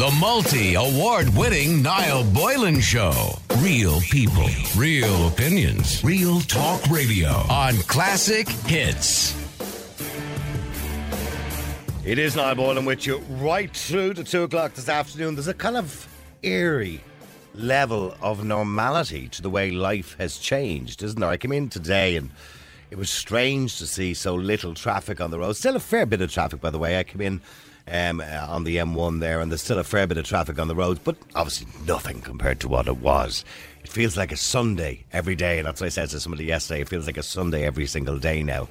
The multi-award-winning Niall Boylan Show. Real people, real opinions, real talk radio on Classic Hits. It is Niall Boylan with you right through to 2 o'clock this afternoon. There's a kind of eerie level of normality to the way life has changed, isn't there? I came in today and it was strange to see so little traffic on the road. Still a fair bit of traffic, by the way. I came in on the M1 there and there's still a fair bit of traffic on the roads, but obviously nothing compared to what it was. It feels like a Sunday every day, and that's what I said to somebody yesterday. It feels like a Sunday every single day now.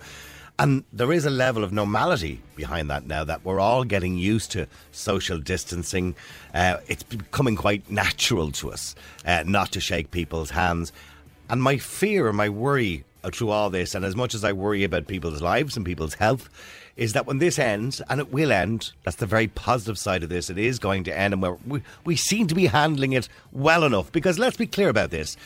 And there is a level of normality behind that now, that we're all getting used to social distancing. It's becoming quite natural to us not to shake people's hands. And my fear and my worry through all this, and as much as I worry about people's lives and people's health, is that when this ends, and it will end, that's the very positive side of this, it is going to end, and we seem to be handling it well enough. Because let's be clear about this.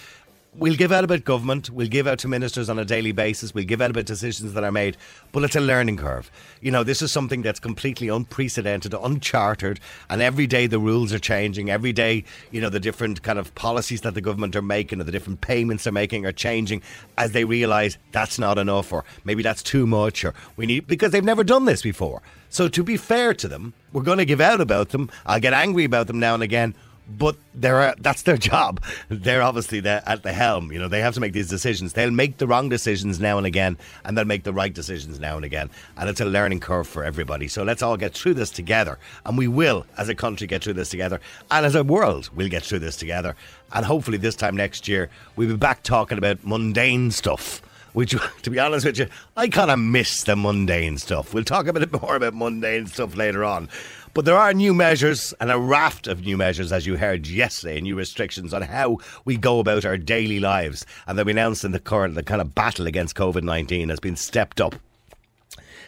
We'll give out about government, we'll give out to ministers on a daily basis, we'll give out about decisions that are made, but it's a learning curve. You know, this is something that's completely unprecedented, uncharted, and every day the rules are changing. Every day, you know, the different kind of policies that the government are making or the different payments they're making are changing as they realise that's not enough, or maybe that's too much, or we need, because they've never done this before. So to be fair to them, we're going to give out about them. I'll get angry about them now and again. But that's their job. They're obviously at the helm. You know, they have to make these decisions. They'll make the wrong decisions now and again, and they'll make the right decisions now and again. And it's a learning curve for everybody. So let's all get through this together. And we will, as a country, get through this together. And as a world, we'll get through this together. And hopefully this time next year, we'll be back talking about mundane stuff. Which, to be honest with you, I kind of miss the mundane stuff. We'll talk a bit more about mundane stuff later on. But there are new measures, and a raft of new measures, as you heard yesterday, new restrictions on how we go about our daily lives. And they'll be announced in the kind of battle against COVID-19 has been stepped up.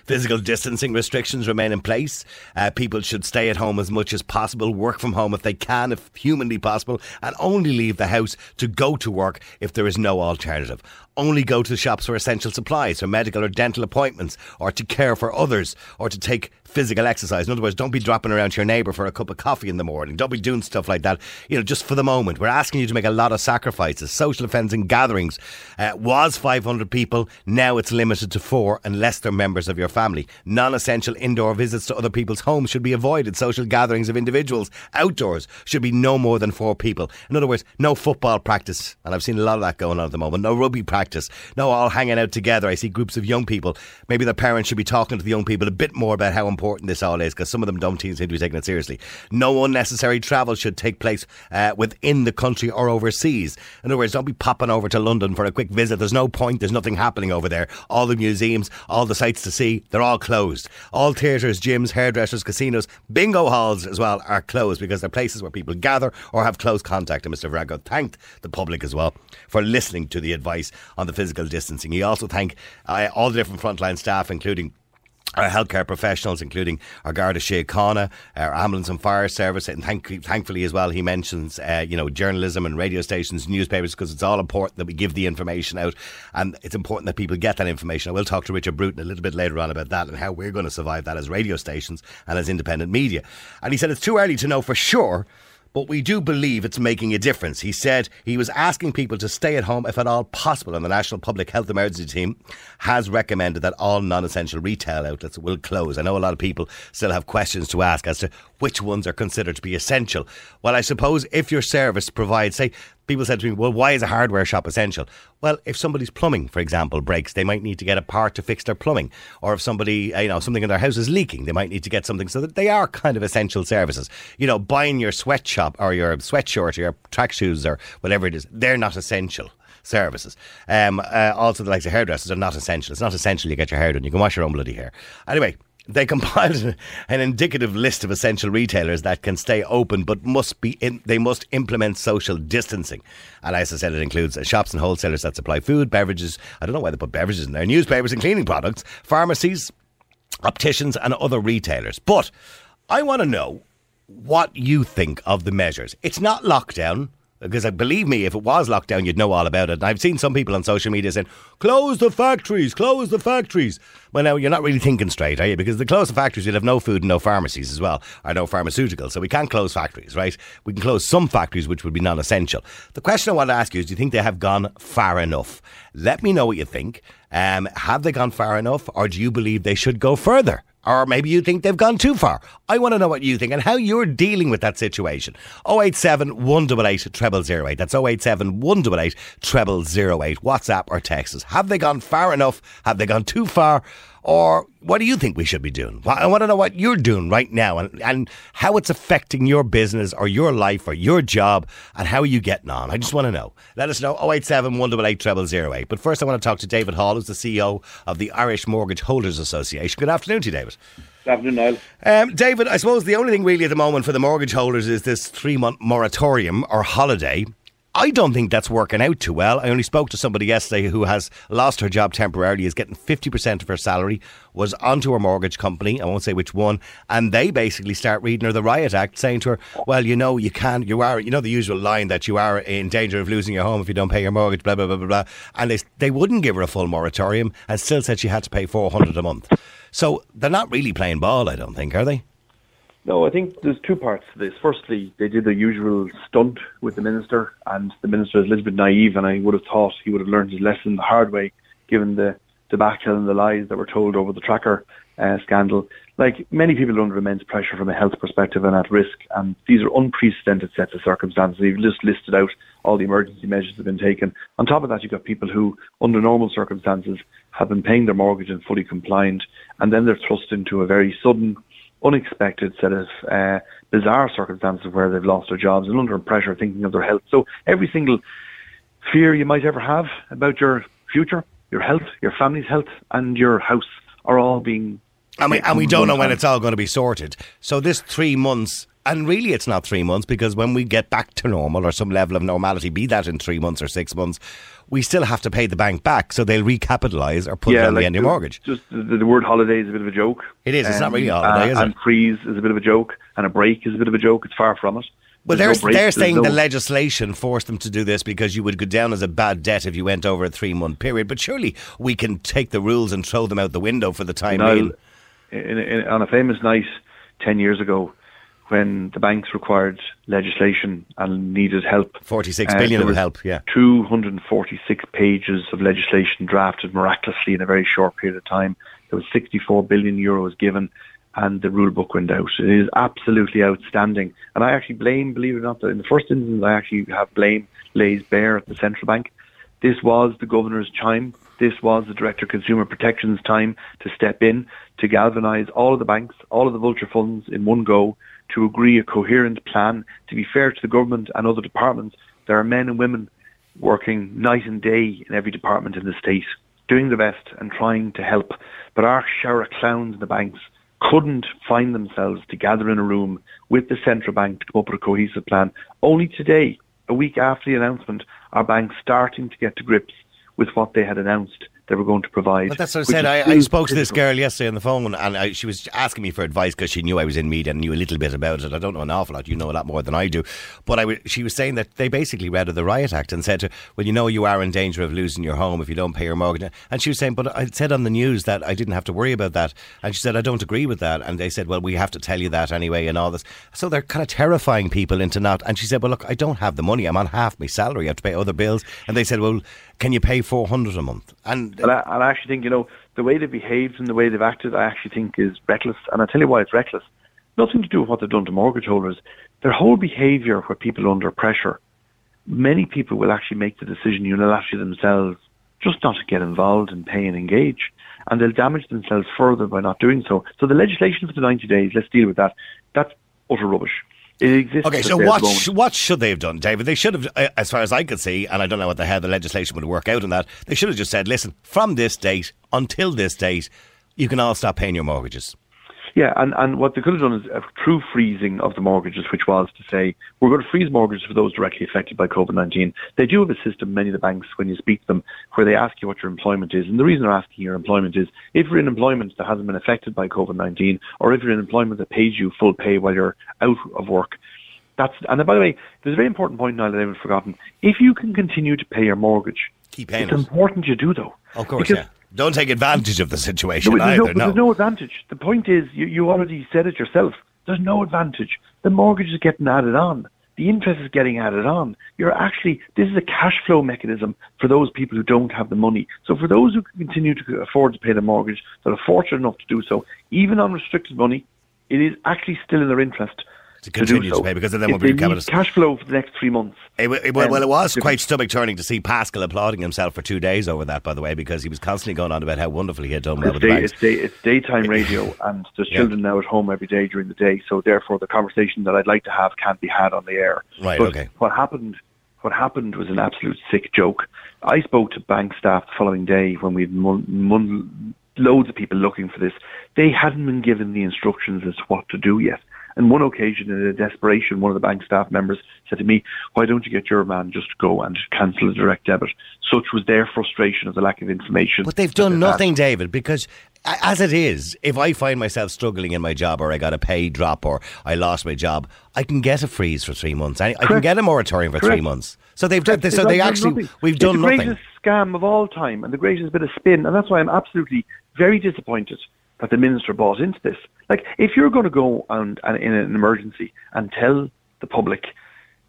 Physical distancing restrictions remain in place. People should stay at home as much as possible, work from home if they can, if humanly possible, and only leave the house to go to work if there is no alternative. Only go to the shops for essential supplies, for medical or dental appointments, or to care for others, or to take physical exercise. In other words, don't be dropping around to your neighbour for a cup of coffee in the morning. Don't be doing stuff like that, you know, just for the moment. We're asking you to make a lot of sacrifices. Social events and gatherings was 500 people. Now it's limited to 4 unless they're members of your family. Non-essential indoor visits to other people's homes should be avoided. Social gatherings of individuals outdoors should be no more than 4 people. In other words, no football practice, and I've seen a lot of that going on at the moment. No rugby practice. No all hanging out together. I see groups of young people. Maybe their parents should be talking to the young people a bit more about how important this all is, because some of them don't seem to be taking it seriously. No unnecessary travel should take place within the country or overseas. In other words, don't be popping over to London for a quick visit. There's no point. There's nothing happening over there. All the museums, all the sights to see, they're all closed. All theatres, gyms, hairdressers, casinos, bingo halls as well are closed because they're places where people gather or have close contact. And Mr Vrago thanked the public as well for listening to the advice on the physical distancing. He also thanked all the different frontline staff, including our healthcare professionals, including our Guard of Shea Khanna, our ambulance and fire service, and thankfully as well he mentions journalism and radio stations, newspapers, because it's all important that we give the information out, and it's important that people get that information. I will talk to Richard Bruton a little bit later on about that and how we're going to survive that as radio stations and as independent media. And he said it's too early to know for sure, but we do believe it's making a difference. He said he was asking people to stay at home if at all possible, and the National Public Health Emergency Team has recommended that all non-essential retail outlets will close. I know a lot of people still have questions to ask as to which ones are considered to be essential. Well, I suppose if your service provides, say, people said to me, well, why is a hardware shop essential? Well, if somebody's plumbing, for example, breaks, they might need to get a part to fix their plumbing. Or if somebody, you know, something in their house is leaking, they might need to get something. So that they are kind of essential services. You know, buying your sweatshop or your sweatshirt or your tracksuits or whatever it is, they're not essential services. Also, the likes of hairdressers are not essential. It's not essential you get your hair done. You can wash your own bloody hair. Anyway, they compiled an indicative list of essential retailers that can stay open, but they must implement social distancing. And as I said, it includes shops and wholesalers that supply food, beverages. I don't know why they put beverages in there. Newspapers and cleaning products, pharmacies, opticians, and other retailers. But I want to know what you think of the measures. It's not lockdown. Because believe me, if it was locked down, you'd know all about it. And I've seen some people on social media saying, close the factories, close the factories. Well, now, you're not really thinking straight, are you? Because if they close the factories, you'll have no food and no pharmacies as well, or no pharmaceuticals. So we can't close factories, right? We can close some factories, which would be non-essential. The question I want to ask you is, do you think they have gone far enough? Let me know what you think. Have they gone far enough, or do you believe they should go further? Or maybe you think they've gone too far. I want to know what you think and how you're dealing with that situation. 087 188 0008. That's 087 188 0008. WhatsApp or text us. Have they gone far enough? Have they gone too far? Or what do you think we should be doing? I want to know what you're doing right now and how it's affecting your business or your life or your job and how are you getting on. I just want to know. Let us know, 087 188 0008. But first I want to talk to David Hall, who's the CEO of the Irish Mortgage Holders Association. Good afternoon to you, David. Good afternoon, Niall. David, I suppose the only thing really at the moment for the mortgage holders is this 3-month moratorium or holiday. I don't think that's working out too well. I only spoke to somebody yesterday who has lost her job temporarily, is getting 50% of her salary, was onto her mortgage company, I won't say which one, and they basically start reading her the Riot Act, saying to her, well, you know, you can't, you are, you know, the usual line that you are in danger of losing your home if you don't pay your mortgage, blah, blah, blah, blah, blah. And they wouldn't give her a full moratorium and still said she had to pay $400 a month. So they're not really playing ball, I don't think, are they? No, I think there's two parts to this. Firstly, they did the usual stunt with the minister, and the minister is a little bit naive, and I would have thought he would have learned his lesson the hard way, given the debacle and the lies that were told over the tracker scandal. Like, many people are under immense pressure from a health perspective and at risk, and these are unprecedented sets of circumstances. You've just listed out all the emergency measures that have been taken. On top of that, you've got people who, under normal circumstances, have been paying their mortgage and fully compliant, and then they're thrust into a very sudden, unexpected set of bizarre circumstances where they've lost their jobs and under pressure thinking of their health. So every single fear you might ever have about your future, your health, your family's health and your house are all being... And we don't know when it's all going to be sorted. So this 3 months, and really it's not 3 months, because when we get back to normal or some level of normality, be that in 3 months or 6 months, we still have to pay the bank back, so they'll recapitalise or put it on the end of your mortgage. Just the word holiday is a bit of a joke. It is. It's not really a holiday, is it? And freeze is a bit of a joke, and a break is a bit of a joke. It's far from it. Well, they're saying the legislation forced them to do this because you would go down as a bad debt if you went over a 3-month period. But surely we can take the rules and throw them out the window for the time being. On a famous night 10 years ago, when the banks required legislation and needed help. 46 billion would help, yeah. 246 pages of legislation drafted miraculously in a very short period of time. There was 64 billion euros given and the rule book went out. It is absolutely outstanding. And I actually blame, believe it or not, in the first instance, I actually have blame lays bare at the central bank. This was the governor's time. This was the Director of Consumer Protection's time to step in, to galvanise all of the banks, all of the vulture funds in one go, to agree a coherent plan. To be fair to the government and other departments, there are men and women working night and day in every department in the state, doing their best and trying to help. But our shower of clowns in the banks couldn't find themselves to gather in a room with the central bank to come up with a cohesive plan. Only today, a week after the announcement, are banks starting to get to grips with what they had announced they were going to provide. But that's what I said. I spoke to this girl yesterday on the phone and she was asking me for advice because she knew I was in media and knew a little bit about it. I don't know an awful lot. You know a lot more than I do. But she was saying that they basically read the Riot Act and said to her, well, you know you are in danger of losing your home if you don't pay your mortgage. And she was saying, but I said on the news that I didn't have to worry about that. And she said, I don't agree with that. And they said, well, we have to tell you that anyway and all this. So they're kind of terrifying people into not. And she said, well, look, I don't have the money. I'm on half my salary. I have to pay other bills. And they said, well, can you pay $400 a month? And I actually think, you know, the way they behaved and the way they've acted, I actually think is reckless. And I'll tell you why it's reckless. Nothing to do with what they've done to mortgage holders. Their whole behaviour where people are under pressure, many people will actually make the decision unilaterally themselves just not to get involved and pay and engage. And they'll damage themselves further by not doing so. So the legislation for the 90 days, let's deal with that. That's utter rubbish. It exists. Okay, so what should they have done, David? They should have, as far as I could see, and I don't know what the hell the legislation would work out on that, they should have just said, listen, from this date until this date, you can all stop paying your mortgages. Yeah, and what they could have done is a true freezing of the mortgages, which was to say, we're going to freeze mortgages for those directly affected by COVID-19. They do have a system, many of the banks, when you speak to them, where they ask you what your employment is. And the reason they're asking your employment is, if you're in employment that hasn't been affected by COVID-19, or if you're in employment that pays you full pay while you're out of work, And by the way, there's a very important point now that I've forgotten. If you can continue to pay your mortgage, keep paying. It's important you do, though. Of course, yeah. Don't take advantage of the situation either. No. There's no advantage. The point is, you already said it yourself. There's no advantage. The mortgage is getting added on. The interest is getting added on. This is a cash flow mechanism for those people who don't have the money. So for those who can continue to afford to pay the mortgage, that are fortunate enough to do so, even on restricted money, it is actually still in their interest to continue to pay, because then we'll be cash flow for the next 3 months. It was quite stomach-turning to see Pascal applauding himself for 2 days over that, by the way, because he was constantly going on about how wonderfully he had done well with the banks. It's daytime radio, and there's children now at home every day during the day, so therefore the conversation that I'd like to have can't be had on the air. Right, but okay. What happened was an absolute sick joke. I spoke to bank staff the following day when we had loads of people looking for this. They hadn't been given the instructions as to what to do yet. On one occasion, in a desperation, one of the bank staff members said to me, "Why don't you get your man just to go and cancel a direct debit?" Such was their frustration of the lack of information. But they've done nothing, David, because as it is, if I find myself struggling in my job, or I got a pay drop, or I lost my job, I can get a freeze for 3 months. I can get a moratorium for 3 months. So they've done this. So they actually, we've done nothing. It's the greatest scam of all time and the greatest bit of spin, and that's why I'm absolutely very disappointed that the minister bought into this. Like, if you're going to go and in an emergency and tell the public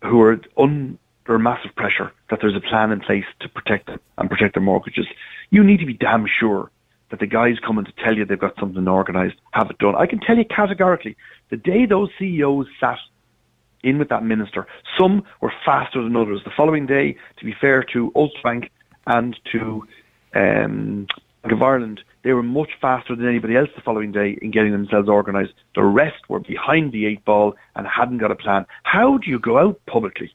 who are under massive pressure that there's a plan in place to protect them and protect their mortgages, you need to be damn sure that the guys coming to tell you they've got something organised have it done. I can tell you categorically, the day those CEOs sat in with that minister, some were faster than others. The following day, to be fair to Ulster Bank and to Bank of Ireland, they were much faster than anybody else the following day in getting themselves organised. The rest were behind the eight ball and hadn't got a plan. How do you go out publicly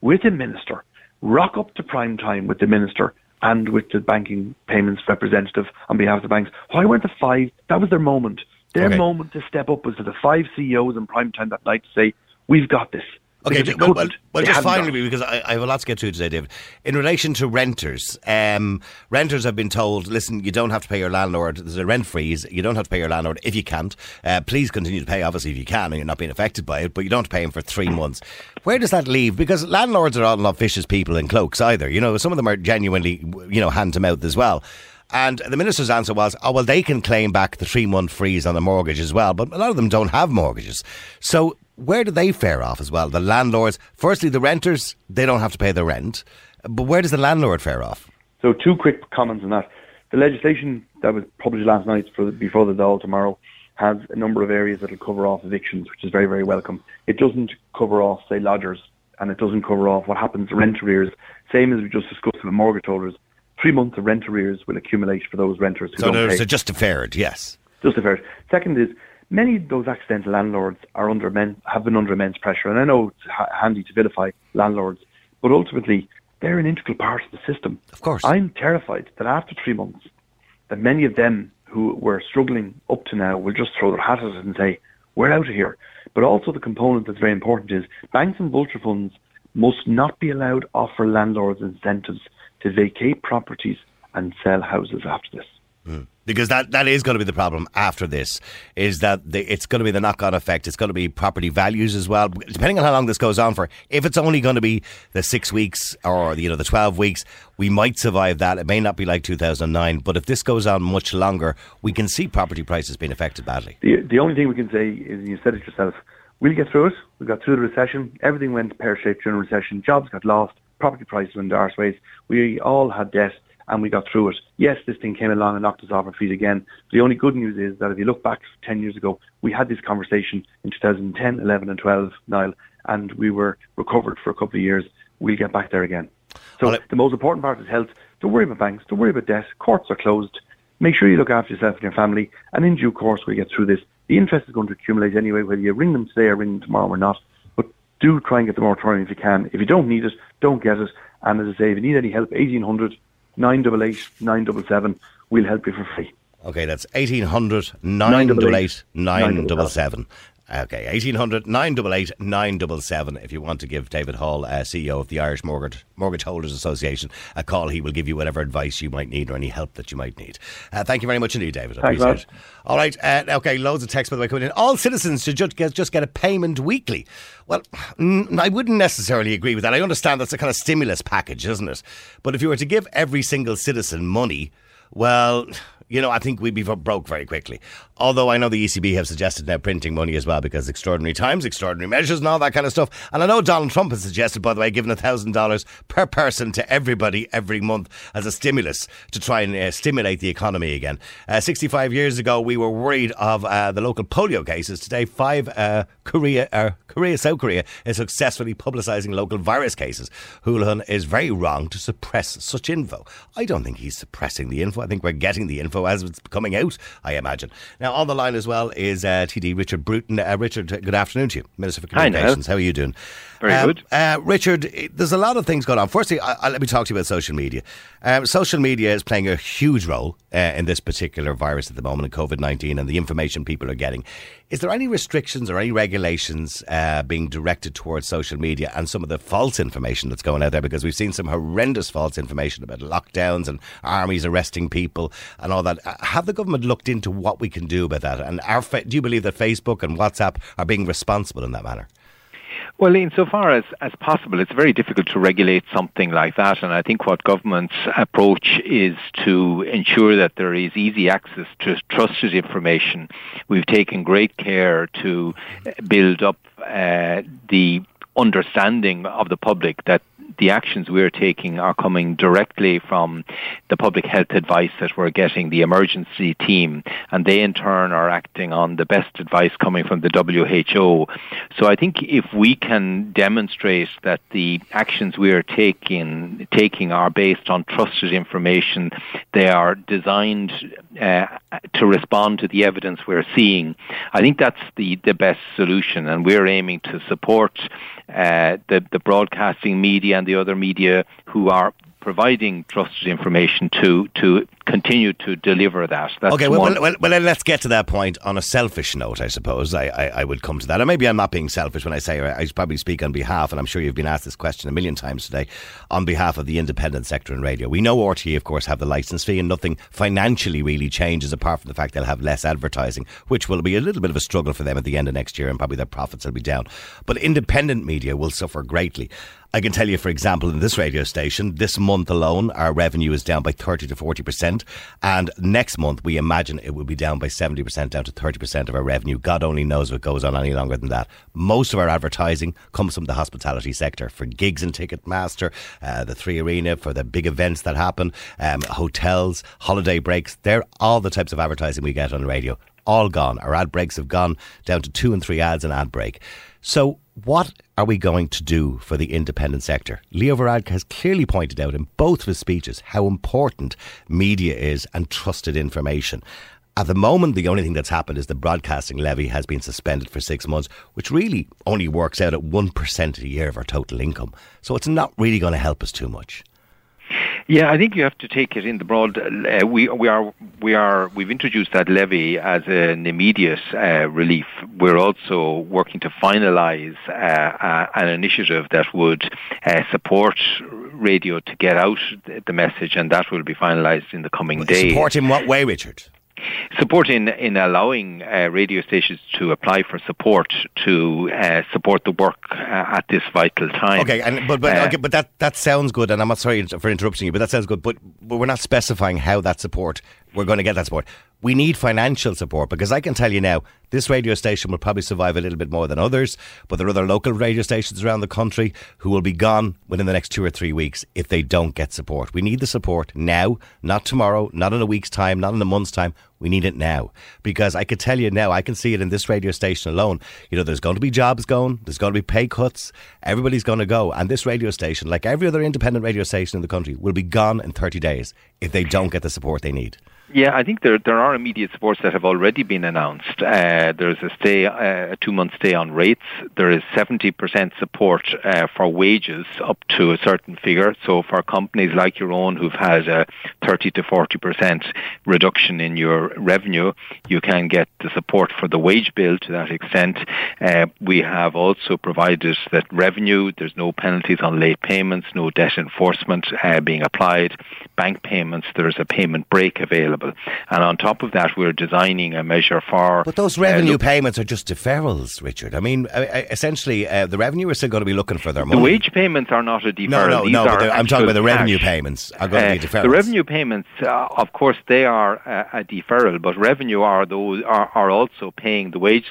with a minister, rock up to prime time with the minister and with the banking payments representative on behalf of the banks? Why weren't the five? That was their moment. Their moment to step up was to the five CEOs in prime time that night to say, "We've got this." Okay, just finally, because I have a lot to get to today, David. In relation to renters, renters have been told, listen, you don't have to pay your landlord. There's a rent freeze. You don't have to pay your landlord if you can't. Please continue to pay, obviously, if you can and you're not being affected by it, but you don't have to pay him for 3 months. Where does that leave? Because landlords are not vicious people in cloaks either. You know, some of them are genuinely, hand-to-mouth as well. And the minister's answer was, they can claim back the 3 month freeze on the mortgage as well, but a lot of them don't have mortgages. So where do they fare off as well? The landlords, firstly, the renters, they don't have to pay the rent, but where does the landlord fare off? So two quick comments on that. The legislation that was published last night before the Dáil tomorrow has a number of areas that will cover off evictions, which is very, very welcome. It doesn't cover off, say, lodgers, and it doesn't cover off what happens to rent arrears, same as we just discussed with mortgage holders. 3 months of rent arrears will accumulate for those renters who don't pay. So just deferred, yes. Just deferred. Second is, many of those accidental landlords have been under immense pressure. And I know it's handy to vilify landlords, but ultimately, they're an integral part of the system. Of course. I'm terrified that after 3 months, that many of them who were struggling up to now will just throw their hat at it and say, we're out of here. But also the component that's very important is, banks and vulture funds must not be allowed to offer landlords incentives to vacate properties and sell houses after this. Mm. Because that is going to be the problem after this, is that it's going to be the knock-on effect. It's going to be property values as well, depending on how long this goes on for. If it's only going to be the 6 weeks or the 12 weeks, we might survive that. It may not be like 2009, but if this goes on much longer, we can see property prices being affected badly. The only thing we can say is, you said it yourself, we'll get through it. We got through the recession. Everything went pear-shaped during the recession. Jobs got lost. Property prices went arse ways. We all had debt, and we got through it. Yes, this thing came along and knocked us off our feet again. The only good news is that if you look back 10 years ago, we had this conversation in 2010, 11 and 12, Niall, and we were recovered for a couple of years. We'll get back there again. So the most important part is health. Don't worry about banks. Don't worry about debt. Courts are closed. Make sure you look after yourself and your family, and in due course, we'll get through this. The interest is going to accumulate anyway, whether you ring them today or ring them tomorrow or not. Do try and get the moratorium if you can. If you don't need it, don't get it. And as I say, if you need any help, 1800 988 977, we'll help you for free. Okay, that's 1800 988 977. Okay, 1800 988 977 if you want to give David Hall, CEO of the Irish Mortgage Holders Association, a call. He will give you whatever advice you might need or any help that you might need. Thank you very much indeed, David. I appreciate it. All right, okay, loads of text by the way coming in. All citizens should just get a payment weekly. Well, I wouldn't necessarily agree with that. I understand that's a kind of stimulus package, isn't it? But if you were to give every single citizen money, well, you know, I think we'd be broke very quickly. Although I know the ECB have suggested now printing money as well because extraordinary times, extraordinary measures and all that kind of stuff. And I know Donald Trump has suggested, by the way, giving $1,000 per person to everybody every month as a stimulus to try and stimulate the economy again. 65 years ago, we were worried of the local polio cases. Today, South Korea is successfully publicising local virus cases. Houlihan is very wrong to suppress such info. I don't think he's suppressing the info. I think we're getting the info as it's coming out, I imagine. Now, on the line as well is TD Richard Bruton. Richard, good afternoon to you, Minister for Communications. How are you doing? Very good. Richard, there's a lot of things going on. Firstly, let me talk to you about social media. Social media is playing a huge role in this particular virus at the moment, COVID-19, and the information people are getting. Is there any restrictions or any regulations being directed towards social media and some of the false information that's going out there? Because we've seen some horrendous false information about lockdowns and armies arresting people and all that. Have the government looked into what we can do about that? And do you believe that Facebook and WhatsApp are being responsible in that manner? Well, insofar as possible, it's very difficult to regulate something like that. And I think what government's approach is to ensure that there is easy access to trusted information. We've taken great care to build up the understanding of the public that the actions we're taking are coming directly from the public health advice that we're getting, the emergency team, and they in turn are acting on the best advice coming from the WHO. So I think if we can demonstrate that the actions we are taking are based on trusted information, they are designed to respond to the evidence we're seeing, I think that's the best solution. And we're aiming to support the broadcasting media and the other media who are providing trusted information to continue to deliver that. That's okay, well, let's get to that point on a selfish note, I suppose. I would come to that. Or maybe I'm not being selfish when I say, I probably speak on behalf, and I'm sure you've been asked this question a million times today, on behalf of the independent sector in radio. We know RTE, of course, have the licence fee and nothing financially really changes apart from the fact they'll have less advertising, which will be a little bit of a struggle for them at the end of next year and probably their profits will be down. But independent media will suffer greatly. I can tell you, for example, in this radio station, this month alone, our revenue is down by 30 to 40%. And next month, we imagine it will be down by 70%, down to 30% of our revenue. God only knows what goes on any longer than that. Most of our advertising comes from the hospitality sector for gigs and Ticketmaster, the Three Arena, for the big events that happen, hotels, holiday breaks. They're all the types of advertising we get on the radio. All gone. Our ad breaks have gone down to 2 and 3 ads an ad break. So what are we going to do for the independent sector? Leo Varadkar has clearly pointed out in both of his speeches how important media is and trusted information. At the moment, the only thing that's happened is the broadcasting levy has been suspended for 6 months, which really only works out at 1% a year of our total income. So it's not really going to help us too much. Yeah, I think you have to take it in the broad. We've introduced that levy as an immediate relief. We're also working to finalise an initiative that would support radio to get out the message, and that will be finalised in the coming days. Support in what way, Richard? Support in allowing radio stations to apply for support to support the work at this vital time. Okay, but that sounds good, and I'm not sorry for interrupting you, but that sounds good. But we're not specifying how that support, we're going to get that support. We need financial support, because I can tell you now, this radio station will probably survive a little bit more than others, but there are other local radio stations around the country who will be gone within the next 2 or 3 weeks if they don't get support. We need the support now, not tomorrow, not in a week's time, not in a month's time. We need it now, because I could tell you now, I can see it in this radio station alone. You know, there's going to be jobs going, there's going to be pay cuts, everybody's going to go. And this radio station, like every other independent radio station in the country, will be gone in 30 days if they don't get the support they need. Yeah, I think there are immediate supports that have already been announced. There's a 2 month stay on rates. There is 70% support for wages up to a certain figure. So for companies like your own who've had a 30 to 40% reduction in your revenue, you can get the support for the wage bill to that extent. We have also provided that revenue, there's no penalties on late payments, no debt enforcement being applied. Bank payments, there is a payment break available. And on top of that, we're designing a measure for... But those revenue payments are just deferrals, Richard. I mean, essentially, the revenue are still going to be looking for their money. The wage payments are not a deferral. No, but I'm talking about the revenue payments are going to be deferrals. The revenue payments, of course, they are a deferral, but revenue are those are also paying the wage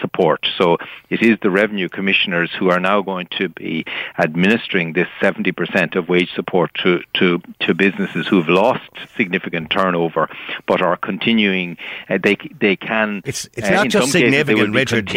support. So it is the revenue commissioners who are now going to be administering this 70% of wage support to businesses who have lost significant turnover, but are continuing. They can. It's not just significant, Richard.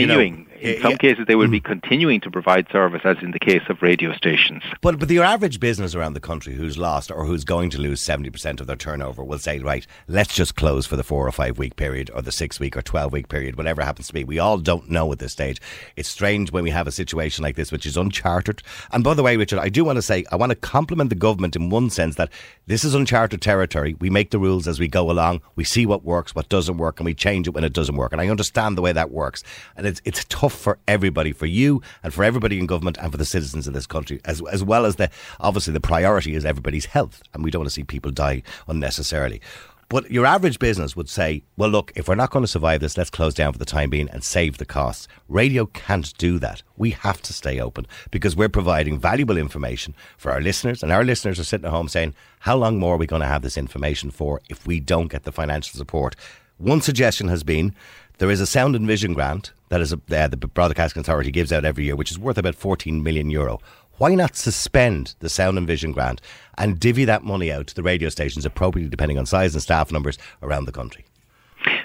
In some cases, they will be continuing to provide service, as in the case of radio stations. But your average business around the country who's lost or who's going to lose 70% of their turnover will say, right, let's just close for the 4 or 5 week period or the 6 week or 12 week period, whatever happens to be. We all don't know at this stage. It's strange when we have a situation like this, which is uncharted. And by the way, Richard, I do want to say, I want to compliment the government in one sense that this is uncharted territory. We make the rules as we go along. We see what works, what doesn't work, and we change it when it doesn't work. And I understand the way that works. And it's tough for everybody, for you and for everybody in government and for the citizens of this country, as well as obviously the priority is everybody's health, and we don't want to see people die unnecessarily. But your average business would say, well, look, if we're not going to survive this, let's close down for the time being and save the costs. Radio can't do that. We have to stay open because we're providing valuable information for our listeners, and our listeners are sitting at home saying, how long more are we going to have this information for if we don't get the financial support? One suggestion has been there is a sound and vision grant that is the Broadcasting Authority gives out every year, which is worth about €14 million. Why not suspend the sound and vision grant and divvy that money out to the radio stations appropriately depending on size and staff numbers around the country?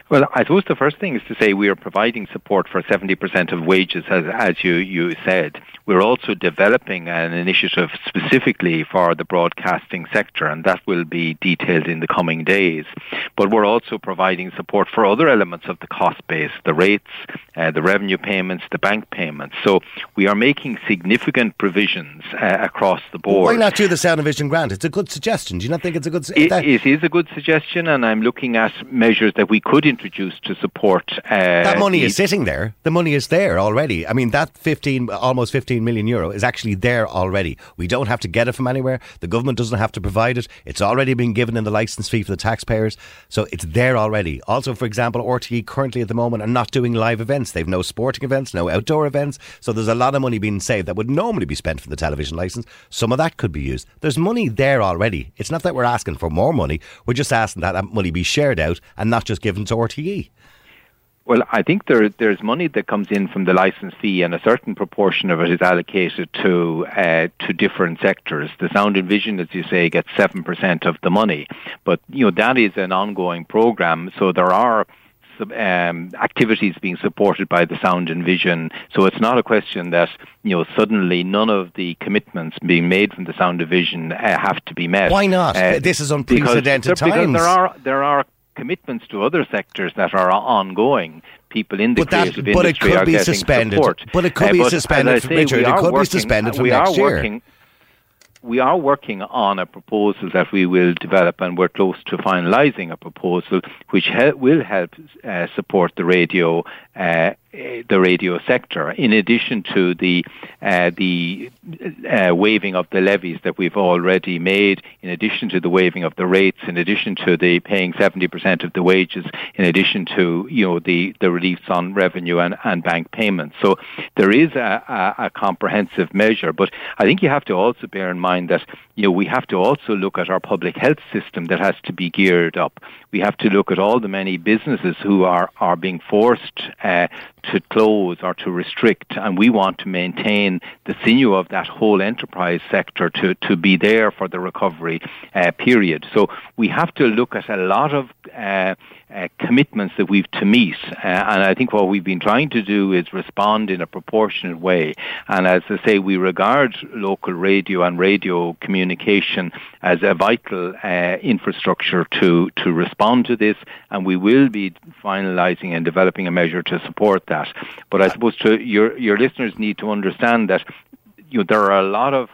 Well, I suppose the first thing is to say we are providing support for 70% of wages, as you said. We're also developing an initiative specifically for the broadcasting sector, and that will be detailed in the coming days. But we're also providing support for other elements of the cost base, the rates, the revenue payments, the bank payments. So we are making significant provisions across the board. Why not do the Sound and Vision grant? It's a good suggestion. Do you not think it's a good suggestion? It is a good suggestion, and I'm looking at measures that we could introduced to support... that money is sitting there. The money is there already. I mean, that almost €15 million is actually there already. We don't have to get it from anywhere. The government doesn't have to provide it. It's already been given in the licence fee for the taxpayers. So it's there already. Also, for example, RTE currently at the moment are not doing live events. They've no sporting events, no outdoor events. So there's a lot of money being saved that would normally be spent for the television licence. Some of that could be used. There's money there already. It's not that we're asking for more money. We're just asking that money be shared out and not just given to RTE. Well, I think there's money that comes in from the licence fee, and a certain proportion of it is allocated to different sectors. The Sound and Vision, as you say, gets 7% of the money, but that is an ongoing programme. So there are activities being supported by the Sound and Vision. So it's not a question that suddenly none of the commitments being made from the Sound and Vision have to be met. Why not? This is unprecedented times. Because there are commitments to other sectors that are ongoing. People in the creative industry are getting support. But it could be suspended, Richard. It could be suspended from next year. We are working on a proposal that we will develop, and we're close to finalising a proposal which will help support the radio sector, in addition to the waiving of the levies that we've already made, in addition to the waiving of the rates, in addition to the paying 70% of the wages, in addition to the reliefs on revenue and bank payments. So there is a comprehensive measure, but I think you have to also bear in mind that we have to also look at our public health system that has to be geared up. We have to look at all the many businesses who are being forced to close or to restrict, and we want to maintain the sinew of that whole enterprise sector to be there for the recovery period. So we have to look at a lot of commitments that we've to meet, and I think what we've been trying to do is respond in a proportionate way. And as I say, we regard local radio and radio communication as a vital infrastructure to respond to this, and we will be finalising and developing a measure to support that. But I suppose your listeners need to understand that there are a lot of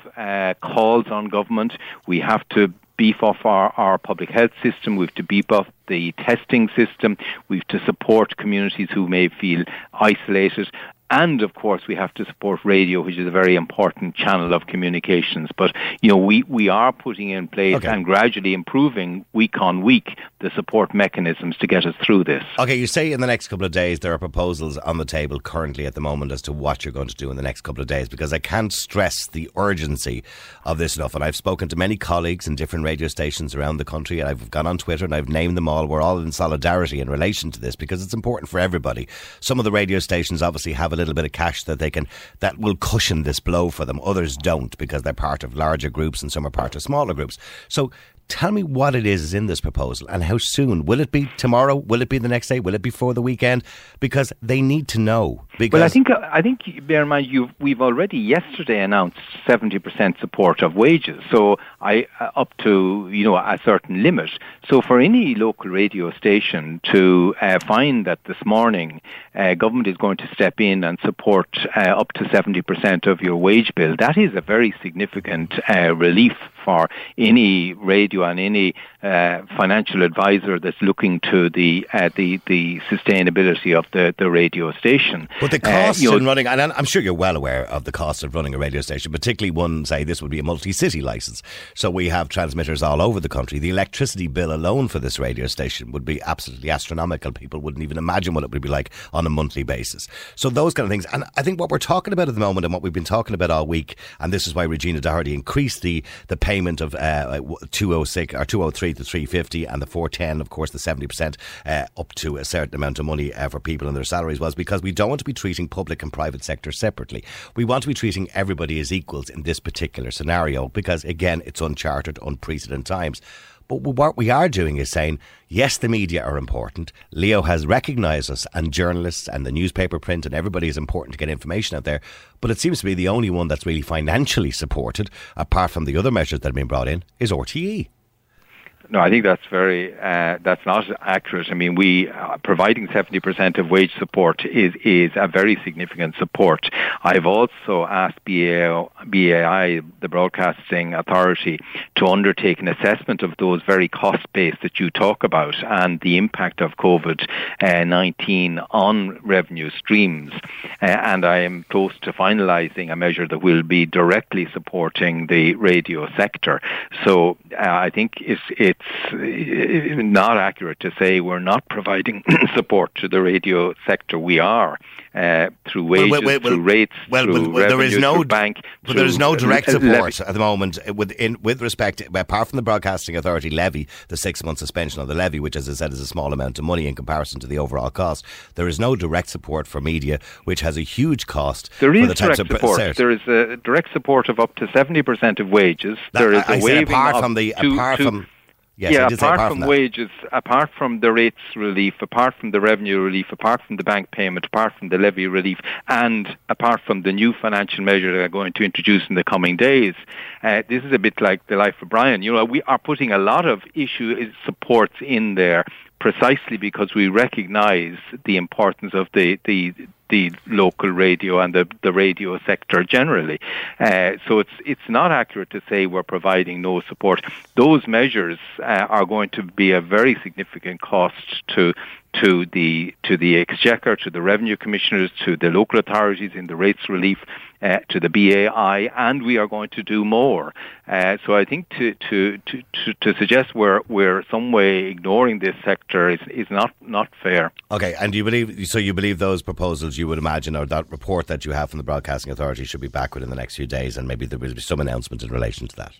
calls on government. We have to beef up our public health system. We have to beef up the testing system. We have to support communities who may feel isolated. And, of course, we have to support radio, which is a very important channel of communications. But, you know, we are putting in place and gradually improving week on week the support mechanisms to get us through this. OK, you say in the next couple of days there are proposals on the table currently at the moment as to what you're going to do in the next couple of days, because I can't stress the urgency of this enough. And I've spoken to many colleagues in different radio stations around the country, and I've gone on Twitter and I've named them all. We're all in solidarity in relation to this because it's important for everybody. Some of the radio stations obviously have a little bit of cash that they can, that will cushion this blow for them. Others don't, because they're part of larger groups and some are part of smaller groups. So tell me what it is in this proposal and how soon. Will it be tomorrow? Will it be the next day? Will it be before the weekend? Because they need to know. Because well, I think bear in mind, we've already yesterday announced 70% support of wages, so up to, you know, a certain limit. So for any local radio station to find that this morning government is going to step in and support up to 70% of your wage bill, that is a very significant relief for any radio and any financial advisor that's looking to the sustainability of the radio station. But the cost in running, and I'm sure you're well aware of the cost of running a radio station, particularly one, say, this would be a multi-city license. So we have transmitters all over the country. The electricity bill alone for this radio station would be absolutely astronomical. People wouldn't even imagine what it would be like on a monthly basis. So those kind of things. And I think what we're talking about at the moment and what we've been talking about all week, and this is why Regina Doherty increased the payment of 206 or 203 to 350 and the 410, of course, the 70% up to a certain amount of money for people and their salaries, was because we don't want to be treating public and private sector separately. We want to be treating everybody as equals in this particular scenario because, again, it's uncharted, unprecedented times. But what we are doing is saying, yes, the media are important. Leo has recognised us, and journalists and the newspaper print and everybody is important to get information out there. But it seems to be the only one that's really financially supported, apart from the other measures that have been brought in, is RTE. No, I think that's that's not accurate. I mean, providing 70% of wage support is a very significant support. I've also asked BAI, the Broadcasting Authority, to undertake an assessment of those very cost base that you talk about and the impact of COVID-19 on revenue streams. And I am close to finalising a measure that will be directly supporting the radio sector. So I think it's not accurate to say we're not providing support to the radio sector. We are, through wages, through rates, through revenue, through bank. But there is no direct support at the moment with respect, apart from the Broadcasting Authority levy, the 6-month suspension of the levy, which, as I said, is a small amount of money in comparison to the overall cost. There is no direct support for media, which has a huge cost. There is direct support. There is a direct support of up to 70% of wages. There is a waiving apart from Yes, yeah, apart from wages, apart from the rates relief, apart from the revenue relief, apart from the bank payment, apart from the levy relief, and apart from the new financial measure they're going to introduce in the coming days, this is a bit like the life of Brian. You know, we are putting a lot of issue supports in there precisely because we recognise the importance of the local radio and the radio sector generally. So it's not accurate to say we're providing no support. Those measures are going to be a very significant cost to the Exchequer, to the Revenue Commissioners, to the local authorities in the rates relief, to the BAI, and we are going to do more. So I think to suggest we're some way ignoring this sector is not fair. Okay, and you believe those proposals, you would imagine, or that report that you have from the Broadcasting Authority should be back within the next few days, and maybe there will be some announcement in relation to that?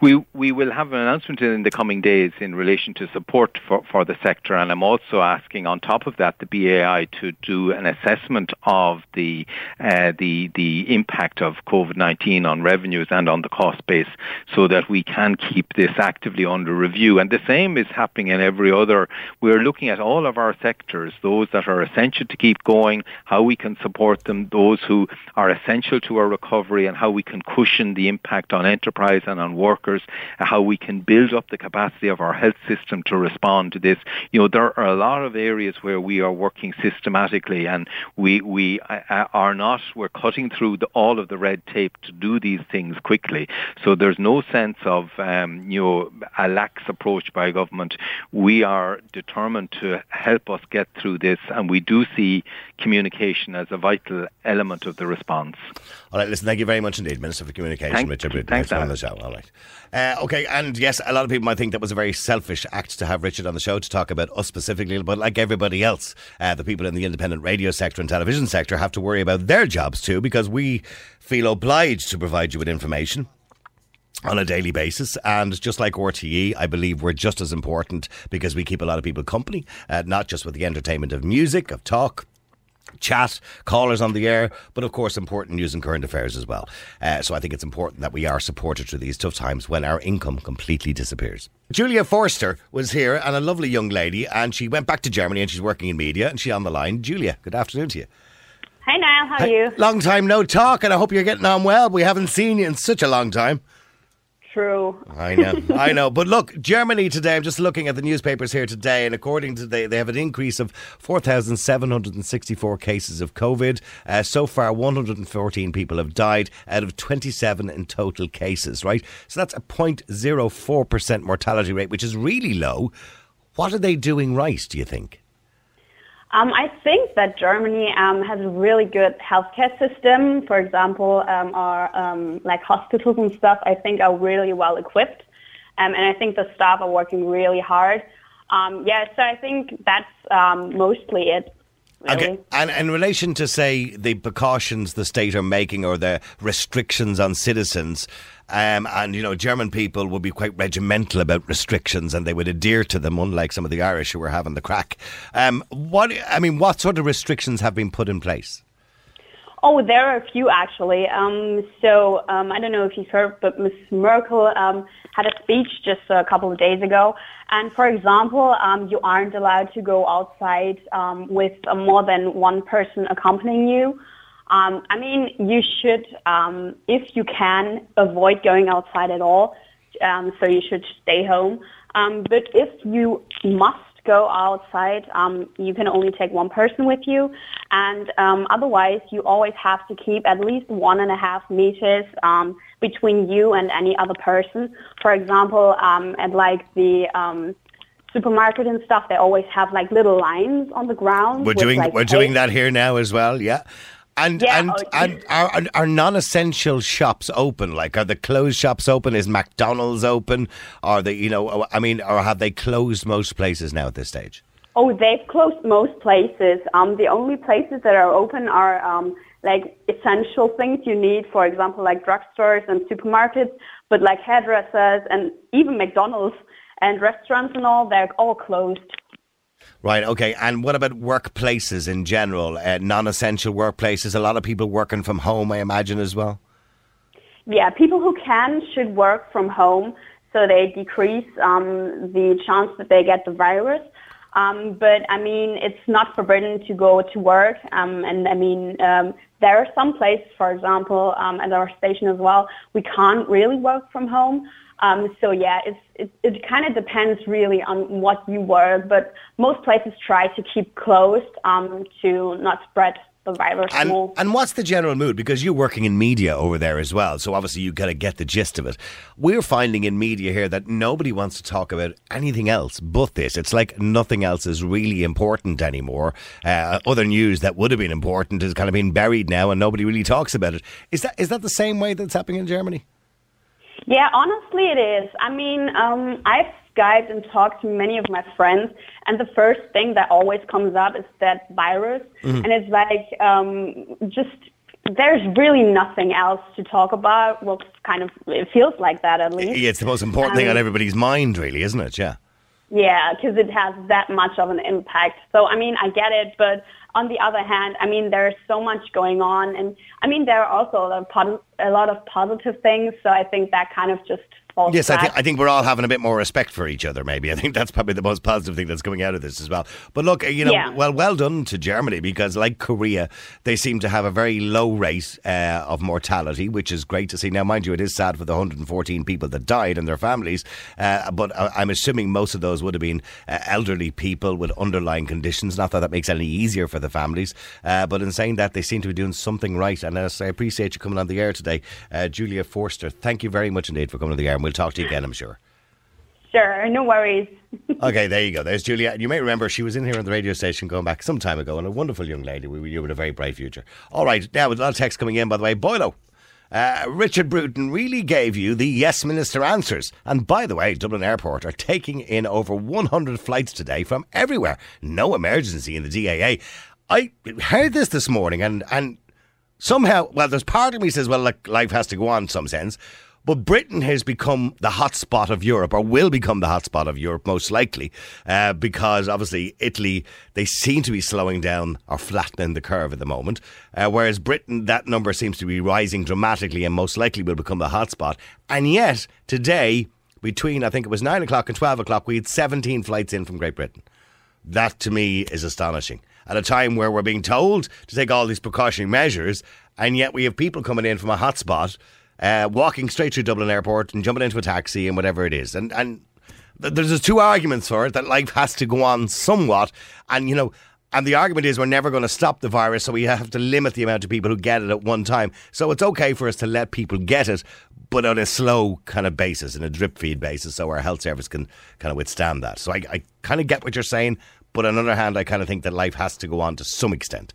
We will have an announcement in the coming days in relation to support for the sector, and I'm also asking on top of that the BAI to do an assessment of the impact of COVID-19 on revenues and on the cost base so that we can keep this actively under review. And the same is happening in every other. We're looking at all of our sectors, those that are essential to keep going, how we can support them, those who are essential to our recovery, and how we can cushion the impact on enterprise and on work workers, how we can build up the capacity of our health system to respond to this. You know, there are a lot of areas where we are working systematically, and we are not, we're cutting through all of the red tape to do these things quickly. So there's no sense of, you know, a lax approach by government. We are determined to help us get through this, and we do see communication as a vital element of the response. All right, listen, thank you very much indeed, Minister for Communication, Richard Bruton. Thanks for having the show. All right. Okay, and yes, a lot of people might think that was a very selfish act to have Richard on the show to talk about us specifically, but like everybody else, the people in the independent radio sector and television sector have to worry about their jobs too, because we feel obliged to provide you with information on a daily basis. And just like RTE, I believe we're just as important because we keep a lot of people company, not just with the entertainment of music, of talk, chat, callers on the air, but of course important news and current affairs as well. So I think it's important that we are supported through these tough times when our income completely disappears. Julia Forster was here, and a lovely young lady, and she went back to Germany and she's working in media, and she's on the line. Julia, good afternoon to you. Hi Niall, how are you? Long time no talk, and I hope you're getting on well. We haven't seen you in such a long time. True. I know. But look, Germany today, I'm just looking at the newspapers here today, and according to they have an increase of 4,764 cases of COVID. So far, 114 people have died out of 27 in total cases, right? So that's a 0.04% mortality rate, which is really low. What are they doing right, do you think? I think that Germany has a really good healthcare system. For example, our like hospitals and stuff, I think, are really well equipped, and I think the staff are working really hard. So I think that's mostly it. Really. Okay. And in relation to, say, the precautions the state are making or the restrictions on citizens, and, you know, German people would be quite regimental about restrictions and they would adhere to them, unlike some of the Irish who were having the crack. What sort of restrictions have been put in place? Oh, there are a few, actually. I don't know if you've heard, but Ms. Merkel had a speech just a couple of days ago. And, for example, you aren't allowed to go outside with more than one person accompanying you. You should, if you can, avoid going outside at all. So you should stay home. But if you must go outside, you can only take one person with you, and otherwise you always have to keep at least 1.5 meters between you and any other person. For example, at like the supermarket and stuff, they always have like little lines on the ground. We're doing that here now as well, yeah. Are non-essential shops open? Like, are the closed shops open? Is McDonald's open? Or have they closed most places now at this stage? Oh, they've closed most places. The only places that are open are like essential things you need, for example, like drugstores and supermarkets, but like hairdressers and even McDonald's and restaurants and all, they're all closed. Right, okay. And what about workplaces in general, non-essential workplaces? A lot of people working from home, I imagine, as well? Yeah, people who can should work from home so they decrease the chance that they get the virus. But it's not forbidden to go to work. There are some places, for example, at our station as well, we can't really work from home. It kind of depends really on what you work, but most places try to keep closed to not spread the virus more. And what's the general mood? Because you're working in media over there as well, so obviously you kind of get the gist of it. We're finding in media here that nobody wants to talk about anything else but this. It's like nothing else is really important anymore. Other news that would have been important is kind of been buried now, and nobody really talks about it. Is that the same way that's happening in Germany? Yeah, honestly it is. I've Skyped and talked to many of my friends, and the first thing that always comes up is that virus. Mm-hmm. And it's like, there's really nothing else to talk about. Well, kind of, it feels like that at least. Yeah, it's the most important thing on everybody's mind, really, isn't it? Yeah. Yeah, because it has that much of an impact. So, I get it, but on the other hand, there's so much going on, and there are also a lot of positive things, so I think that kind of just response. Yes, I think we're all having a bit more respect for each other, maybe. I think that's probably the most positive thing that's coming out of this as well. But look, you know, well done to Germany, because like Korea, they seem to have a very low rate of mortality, which is great to see. Now, mind you, it is sad for the 114 people that died and their families, but I'm assuming most of those would have been elderly people with underlying conditions. Not that that makes it any easier for the families, but in saying that, they seem to be doing something right. And I appreciate you coming on the air today, Julia Forster. Thank you very much indeed for coming on the air, and we'll talk to you again, I'm sure. Sure, no worries. Okay, there you go. There's Julia. And you may remember she was in here on the radio station going back some time ago, and a wonderful young lady we knew with a very bright future. All right, now with a lot of text coming in, by the way. Boilo, Richard Bruton really gave you the yes minister answers. And by the way, Dublin Airport are taking in over 100 flights today from everywhere. No emergency in the DAA. I heard this morning, and somehow, well, there's part of me says, well, look, life has to go on in some sense. But Britain has become the hotspot of Europe, or will become the hotspot of Europe, most likely, because obviously Italy, they seem to be slowing down or flattening the curve at the moment, whereas Britain, that number seems to be rising dramatically and most likely will become the hotspot. And yet, today, between, I think it was 9 o'clock and 12 o'clock, we had 17 flights in from Great Britain. That, to me, is astonishing. At a time where we're being told to take all these precautionary measures, and yet we have people coming in from a hotspot, walking straight through Dublin Airport and jumping into a taxi and whatever it is. And there's just two arguments for it, that life has to go on somewhat. And, you know, and the argument is we're never going to stop the virus, so we have to limit the amount of people who get it at one time. So it's okay for us to let people get it, but on a slow kind of basis, in a drip feed basis, so our health service can kind of withstand that. So I kind of get what you're saying, but on the other hand, I kind of think that life has to go on to some extent.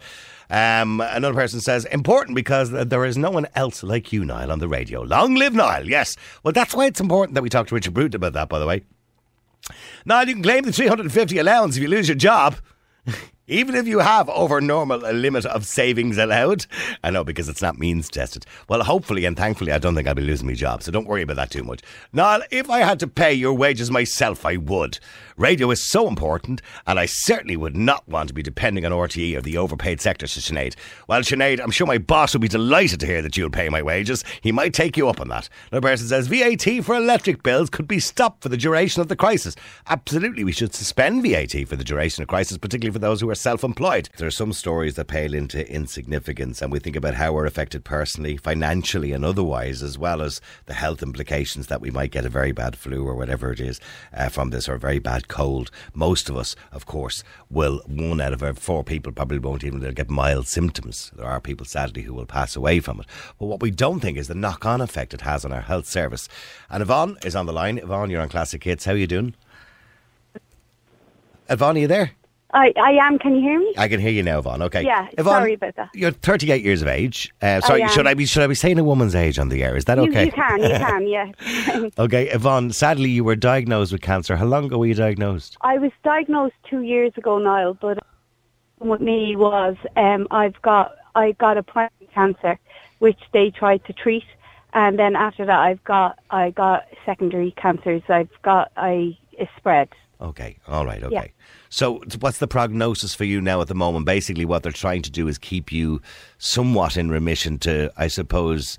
Another person says, important because there is no one else like you, Niall, on the radio. Long live Niall, yes. Well, that's why it's important that we talk to Richard Bruton about that, by the way. Niall, you can claim the 350 allowance if you lose your job, even if you have over normal limit of savings allowed. I know, because it's not means tested. Well, hopefully and thankfully, I don't think I'll be losing my job, so don't worry about that too much. Niall, if I had to pay your wages myself, I would. Radio is so important, and I certainly would not want to be depending on RTE or the overpaid sector, says Sinead. Well, Sinead, I'm sure my boss will be delighted to hear that you'll pay my wages. He might take you up on that. Another person says, VAT for electric bills could be stopped for the duration of the crisis. Absolutely, we should suspend VAT for the duration of crisis, particularly for those who are self-employed. There are some stories that pale into insignificance, and we think about how we're affected personally, financially and otherwise, as well as the health implications that we might get a very bad flu or whatever it is from this, or a very bad cold. Most of us, of course, will, 1 out of 4 people probably won't even, they'll get mild symptoms. There are people, sadly, who will pass away from it. But what we don't think is the knock-on effect it has on our health service. And Yvonne is on the line. Yvonne, you're on Classic Hits. How are you doing? Yvonne, are you there? I am. Can you hear me? I can hear you now, Yvonne. Okay. Yeah, Yvonne, sorry about that. You're 38 years of age. Sorry, should I be saying a woman's age on the air? Is that okay? You can, yeah. Okay, Yvonne, sadly you were diagnosed with cancer. How long ago were you diagnosed? I was diagnosed 2 years ago, Niall, but what me was I got a primary cancer, which they tried to treat, and then after that I got secondary cancers. It spread. Okay, all right, okay. Yeah. So what's the prognosis for you now at the moment? Basically what they're trying to do is keep you somewhat in remission to, I suppose,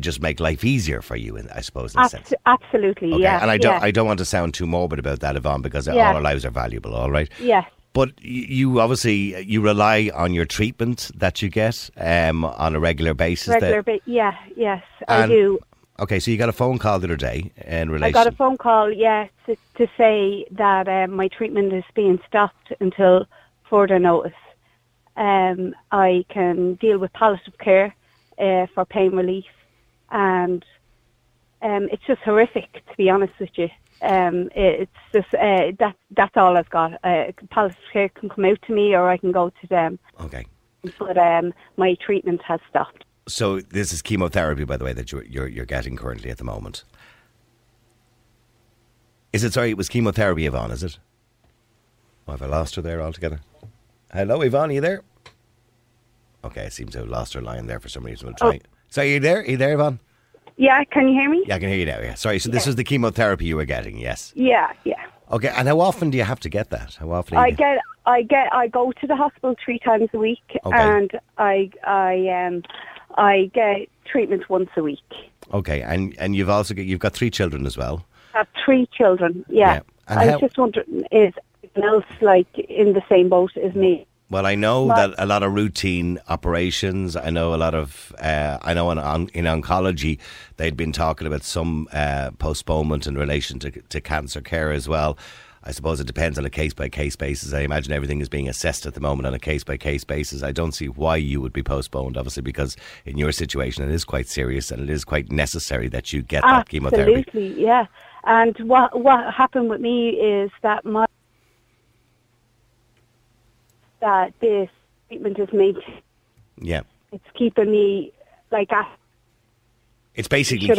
just make life easier for you, I suppose, in a sense. Absolutely, okay. Yeah. And I don't want to sound too morbid about that, Yvonne, because all our lives are valuable, all right? Yeah. But you obviously, you rely on your treatment that you get on a regular basis. I do. Okay, so you got a phone call the other day in relation... I got a phone call, yes, to say that my treatment is being stopped until further notice. I can deal with palliative care for pain relief, and it's just horrific, to be honest with you. That's all I've got. Palliative care can come out to me, or I can go to them. Okay. But my treatment has stopped. So this is chemotherapy, by the way, that you're getting currently at the moment. Is it? Sorry, it was chemotherapy, Yvonne, is it? Oh, have I lost her there altogether? Hello, Yvonne, are you there? Okay, I seem to have lost her line there for some reason. We'll try. Oh. So are you there? Are you there, Yvonne? Yeah, can you hear me? Yeah, I can hear you now, yeah. Sorry, so this is the chemotherapy you were getting, yes? Yeah, yeah. Okay, and how often do you have to get that? How often? I go to the hospital 3 times a week, okay. And I get treatment once a week. Okay, and you've also you've got three children as well. I have three children. Yeah. And I was just wondering, is anyone else like in the same boat as me? Well, I know that a lot of routine operations, I know a lot of, in oncology, they'd been talking about some postponement in relation to cancer care as well. I suppose it depends on a case-by-case basis. I imagine everything is being assessed at the moment on a case-by-case basis. I don't see why you would be postponed, obviously, because in your situation it is quite serious and it is quite necessary that you get that chemotherapy. Absolutely, yeah. And what happened with me is that that this treatment is made. Yeah. It's keeping me like at. It's basically it's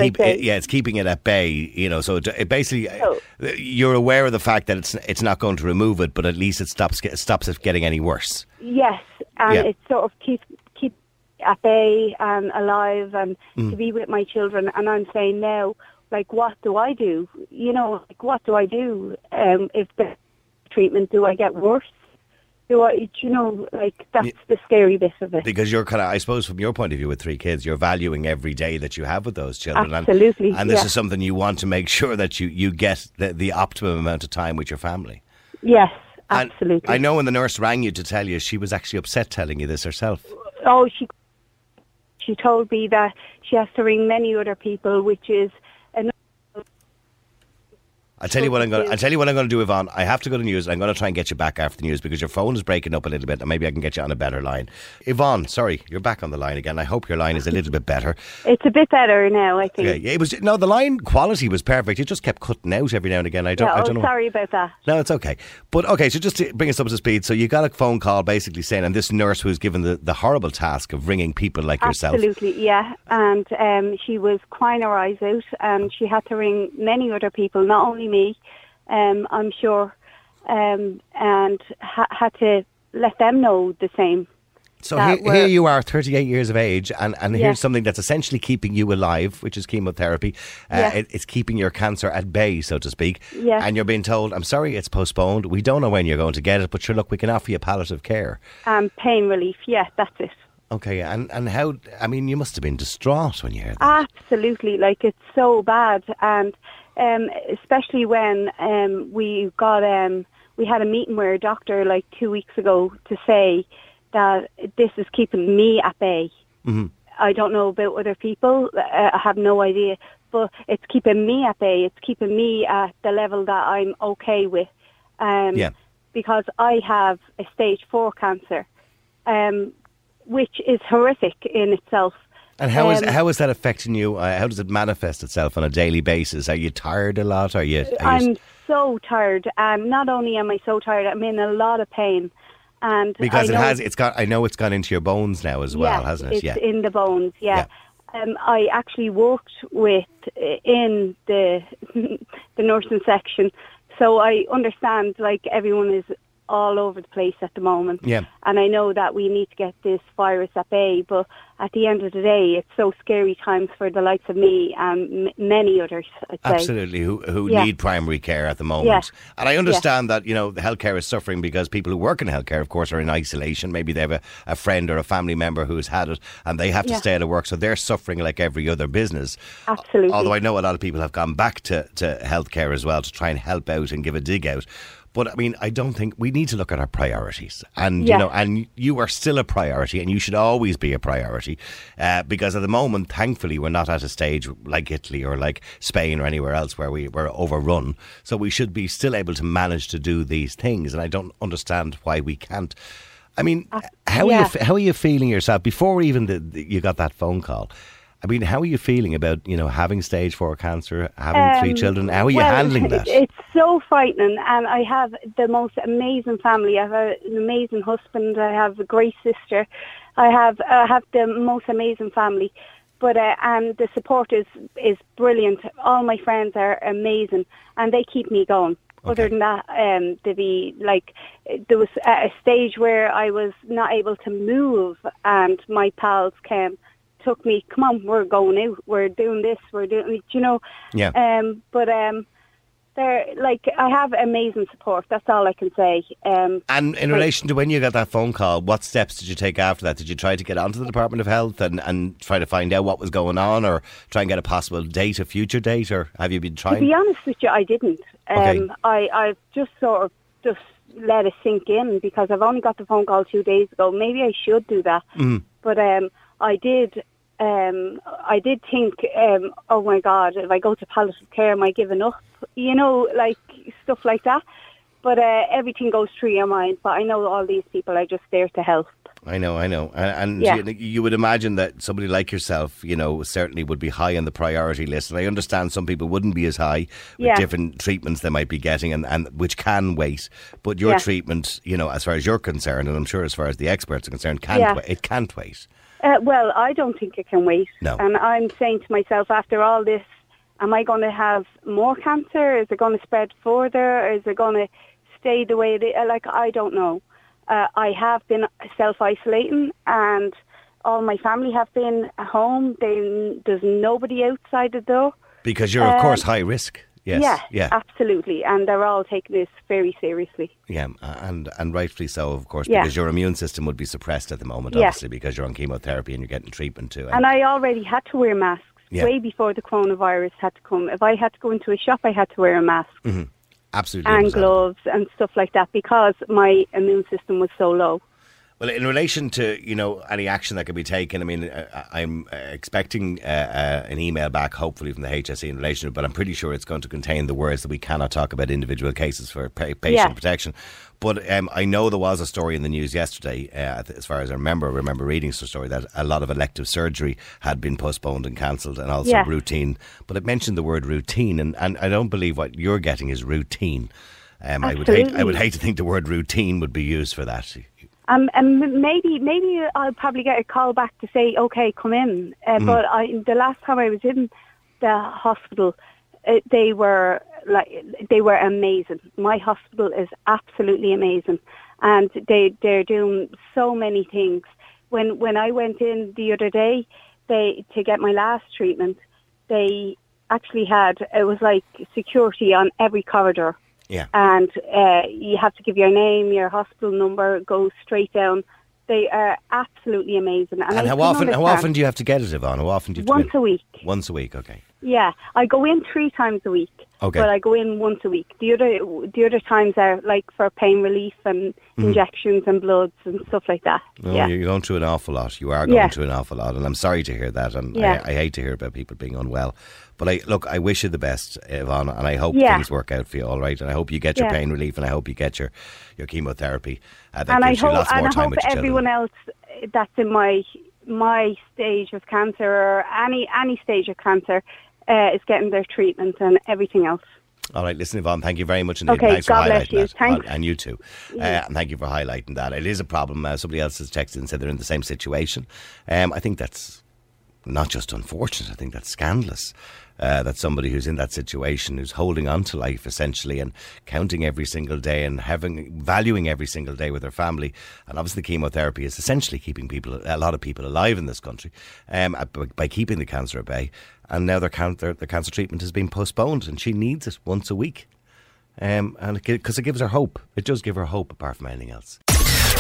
keeping it at bay, you know. So it basically, you're aware of the fact that it's not going to remove it, but at least it stops it getting any worse. Yes, and it sort of keep at bay and alive, and to be with my children. And I'm saying now, like, what do I do? You know, like, what do I do? If the treatment, do I get worse? That's the scary bit of it. Because you're kind of, I suppose, from your point of view with three kids, you're valuing every day that you have with those children. Absolutely. And this is something you want to make sure that you get the optimum amount of time with your family. Yes, absolutely. And I know when the nurse rang you to tell you, she was actually upset telling you this herself. Oh, she told me that she has to ring many other people, which is... I'll tell you what I'm going to do, Yvonne. I have to go to news, and I'm going to try and get you back after the news because your phone is breaking up a little bit, and maybe I can get you on a better line. Yvonne, sorry, you're back on the line again. I hope your line is a little bit better. It's a bit better now, I think. Yeah, the line quality was perfect. It just kept cutting out every now and again. I don't know. Sorry about that. No, it's okay. But okay, so just to bring us up to speed, so you got a phone call basically saying, and this nurse who's given the horrible task of ringing people like yourself. Absolutely, yeah. And she was crying her eyes out, and she had to ring many other people, not only me, I'm sure, and had to let them know the same. So here you are, 38 years of age, and here's something that's essentially keeping you alive, which is chemotherapy. It's keeping your cancer at bay, so to speak. Yeah. And you're being told, I'm sorry, it's postponed. We don't know when you're going to get it, but sure, look, we can offer you palliative care. Pain relief, yeah, that's it. Okay, and how, I mean, you must have been distraught when you heard that. Absolutely, like, it's so bad, and... especially when we had a meeting with a doctor like 2 weeks ago to say that this is keeping me at bay. Mm-hmm. I don't know about other people. I have no idea. But it's keeping me at bay. It's keeping me at the level that I'm okay with. Because I have a stage 4 cancer, which is horrific in itself. And how is that affecting you? How does it manifest itself on a daily basis? Are you tired a lot? I'm so tired. Not only am I so tired, I'm in a lot of pain. And because I know it's gone into your bones now as well, hasn't it? It's in the bones, yeah. I actually worked in the nursing section, so I understand, like, everyone is all over the place at the moment. Yeah. And I know that we need to get this virus at bay, but at the end of the day, it's so scary times for the likes of me and many others, I'd say. Absolutely, who need primary care at the moment. Yeah. And I understand that, you know, the healthcare is suffering because people who work in healthcare, of course, are in isolation. Maybe they have a friend or a family member who's had it and they have to stay out of work, so they're suffering like every other business. Absolutely. Although I know a lot of people have gone back to healthcare as well to try and help out and give a dig out. But, I mean, I don't think we need to look at our priorities. And, you know, and you are still a priority and you should always be a priority because at the moment, thankfully, we're not at a stage like Italy or like Spain or anywhere else where we're overrun. So we should be still able to manage to do these things. And I don't understand why we can't. I mean, how are you feeling yourself before even you got that phone call? I mean, how are you feeling about, you know, having stage 4 cancer, having three children? How are you handling that? It's so frightening, and I have the most amazing family. I have an amazing husband. I have a great sister. I have the most amazing family, but and the support is brilliant. All my friends are amazing, and they keep me going. Okay. Other than that, there was a stage where I was not able to move, and my pals came. Took me, come on, we're going out, we're doing this, we're doing, you know. Yeah. But I have amazing support. That's all I can say. And in relation to when you got that phone call, what steps did you take after that? Did you try to get onto the Department of Health and try to find out what was going on, or try and get a possible date, a future date, or have you been trying? To be honest with you, I didn't. Okay. I've just sort of just let it sink in because I've only got the phone call 2 days ago. Maybe I should do that. Mm. But I did think, oh my God, if I go to palliative care, am I giving up? You know, like stuff like that. But everything goes through your mind. But I know all these people are just there to help. I know. And yeah. you would imagine that somebody like yourself, you know, certainly would be high on the priority list. And I understand some people wouldn't be as high with different treatments they might be getting and which can wait. But your treatment, you know, as far as you're concerned, and I'm sure as far as the experts are concerned, can't wait. Well, I don't think it can wait. No. And I'm saying to myself, after all this, am I going to have more cancer? Is it going to spread further? Is it going to stay the way it is? I don't know. I have been self-isolating and all my family have been home. There's nobody outside the door. Because you're, of course, high risk. Yes, yeah, absolutely. And they're all taking this very seriously. Yeah, and rightfully so, of course, because your immune system would be suppressed at the moment, obviously, because you're on chemotherapy and you're getting treatment too. And I already had to wear masks way before the coronavirus had to come. If I had to go into a shop, I had to wear a mask. Mm-hmm. Absolutely. And gloves and stuff like that because my immune system was so low. Well, in relation to, you know, any action that can be taken, I mean, I'm expecting an email back, hopefully, from the HSE in relation to it, but I'm pretty sure it's going to contain the words that we cannot talk about individual cases for patient protection. But I know there was a story in the news yesterday, as far as I remember reading the story, that a lot of elective surgery had been postponed and cancelled, and also routine. But it mentioned the word routine, and I don't believe what you're getting is routine. I would hate to think the word routine would be used for that. And maybe I'll probably get a call back to say, okay, come in. But the last time I was in the hospital, they were amazing. My hospital is absolutely amazing, and they're doing so many things. When I went in the other day, to get my last treatment, they actually it was like security on every corridor. Yeah. And you have to give your name, your hospital number, go straight down. They are absolutely amazing. And how often do you have to get it, Yvonne? Once a week. Once a week, okay. Yeah, I go in 3 times a week. Okay. But I go in once a week. The other times are like for pain relief and injections and bloods and stuff like that. Oh, yeah. You're going through an awful lot. You are going through an awful lot, and I'm sorry to hear that. And I hate to hear about people being unwell. But I wish you the best, Yvonne, and I hope things work out for you, all right? And I hope you get your pain relief, and I hope you get your chemotherapy. I hope everyone else that's in my stage of cancer or any stage of cancer is getting their treatment and everything else. All right, listen, Yvonne, thank you very much indeed. Okay, thanks God for bless highlighting you. That. Thanks. And you too. Yeah. And thank you for highlighting that. It is a problem. Somebody else has texted and said they're in the same situation. I think that's not just unfortunate, I think that's scandalous. That somebody who's in that situation, who's holding on to life essentially and counting every single day and valuing every single day with their family. And obviously chemotherapy is essentially keeping a lot of people alive in this country by keeping the cancer at bay. And now their cancer treatment has been postponed and she needs it once a week. And because it gives her hope. It does give her hope apart from anything else.